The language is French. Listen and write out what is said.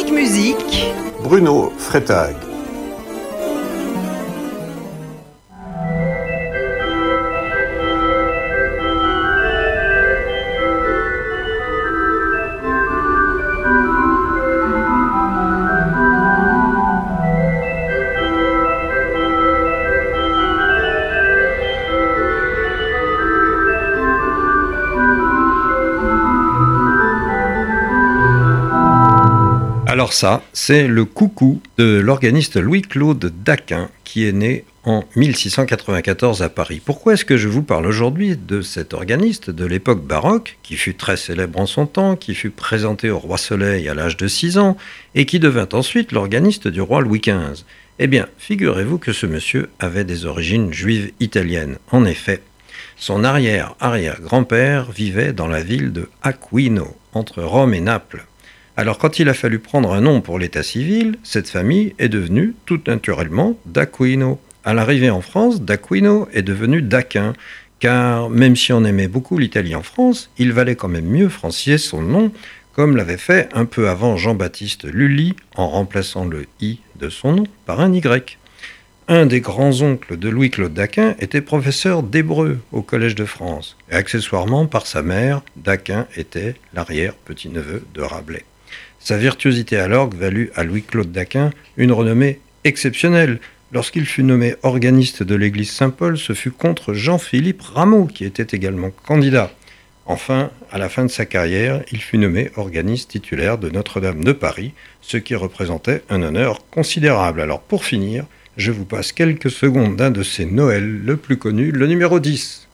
Chronique musique. Bruno Freitag. Alors ça, c'est le coucou de l'organiste Louis-Claude Daquin qui est né en 1694 à Paris. Pourquoi est-ce que je vous parle aujourd'hui de cet organiste de l'époque baroque, qui fut très célèbre en son temps, qui fut présenté au roi Soleil à l'âge de 6 ans et qui devint ensuite l'organiste du roi Louis XV? Eh bien, figurez-vous que ce monsieur avait des origines juives italiennes. En effet, son arrière-arrière-grand-père vivait dans la ville de Aquino, entre Rome et Naples. Alors quand il a fallu prendre un nom pour l'état civil, cette famille est devenue tout naturellement d'Aquino. À l'arrivée en France, d'Aquino est devenu Daquin, car même si on aimait beaucoup l'Italie en France, il valait quand même mieux franciser son nom, comme l'avait fait un peu avant Jean-Baptiste Lully, en remplaçant le « i » de son nom par un « y ». Un des grands-oncles de Louis-Claude Daquin était professeur d'hébreu au Collège de France. Et accessoirement, par sa mère, Daquin était l'arrière-petit-neveu de Rabelais. Sa virtuosité à l'orgue valut à Louis-Claude Daquin une renommée exceptionnelle. Lorsqu'il fut nommé organiste de l'église Saint-Paul, ce fut contre Jean-Philippe Rameau, qui était également candidat. Enfin, à la fin de sa carrière, il fut nommé organiste titulaire de Notre-Dame de Paris, ce qui représentait un honneur considérable. Alors pour finir, je vous passe quelques secondes d'un de ses Noëls le plus connu, le numéro 10.